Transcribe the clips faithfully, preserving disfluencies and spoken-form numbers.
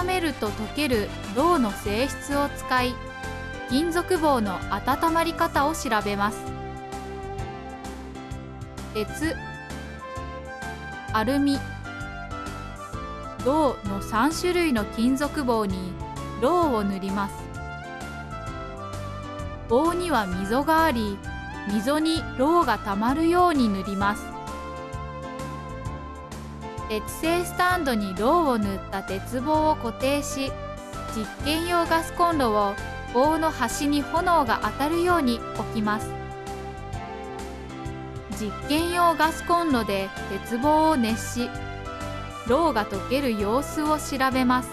温めると溶ける銅の性質を使い、金属棒の温まり方を調べます。鉄、アルミ、銅のさん種類の金属棒に銅を塗ります。棒には溝があり、溝に銅がたまるように塗ります。鉄製スタンドに銅を塗った鉄棒を固定し、実験用ガスコンロを棒の端に炎が当たるように置きます。実験用ガスコンロで鉄棒を熱し、銅が溶ける様子を調べます。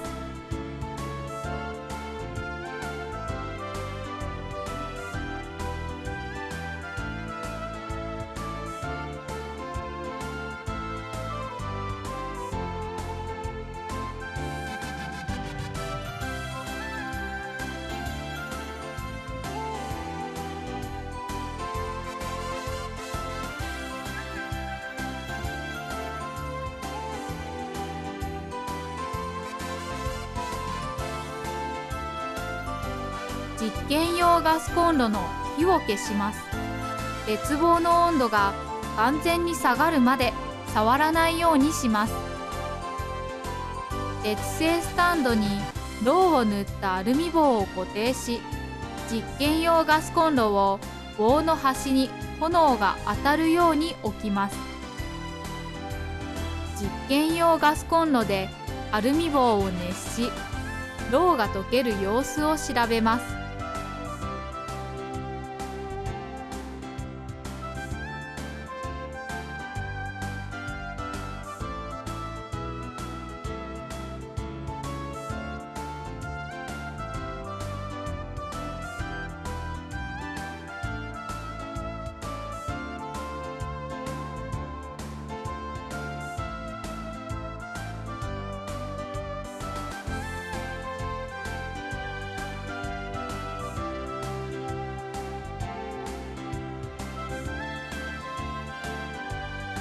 実験用ガスコンロの火を消します。鉄棒の温度が完全に下がるまで触らないようにします。鉄製スタンドに銅を塗ったアルミ棒を固定し、実験用ガスコンロを棒の端に炎が当たるように置きます。実験用ガスコンロでアルミ棒を熱し、銅が溶ける様子を調べます。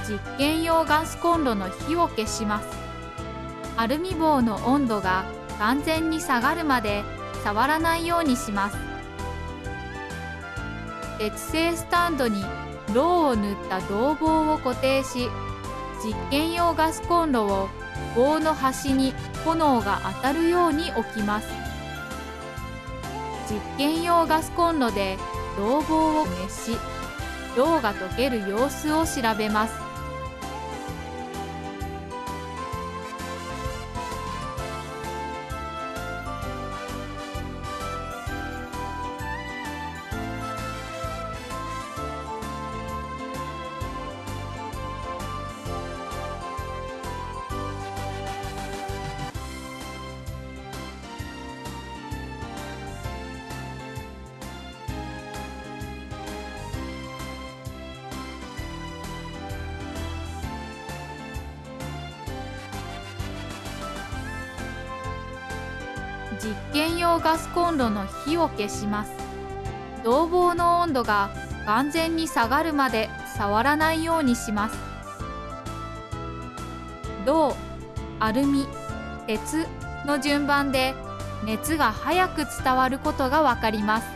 実験用ガスコンロの火を消します。アルミ棒の温度が完全に下がるまで触らないようにします。鉄製スタンドに銅を塗った銅棒を固定し、実験用ガスコンロを棒の端に炎が当たるように置きます。実験用ガスコンロで銅棒を熱し、銅が溶ける様子を調べます。実験用ガスコンロの火を消します。銅棒の温度が完全に下がるまで触らないようにします。銅、アルミ、鉄の順番で熱が早く伝わることがわかります。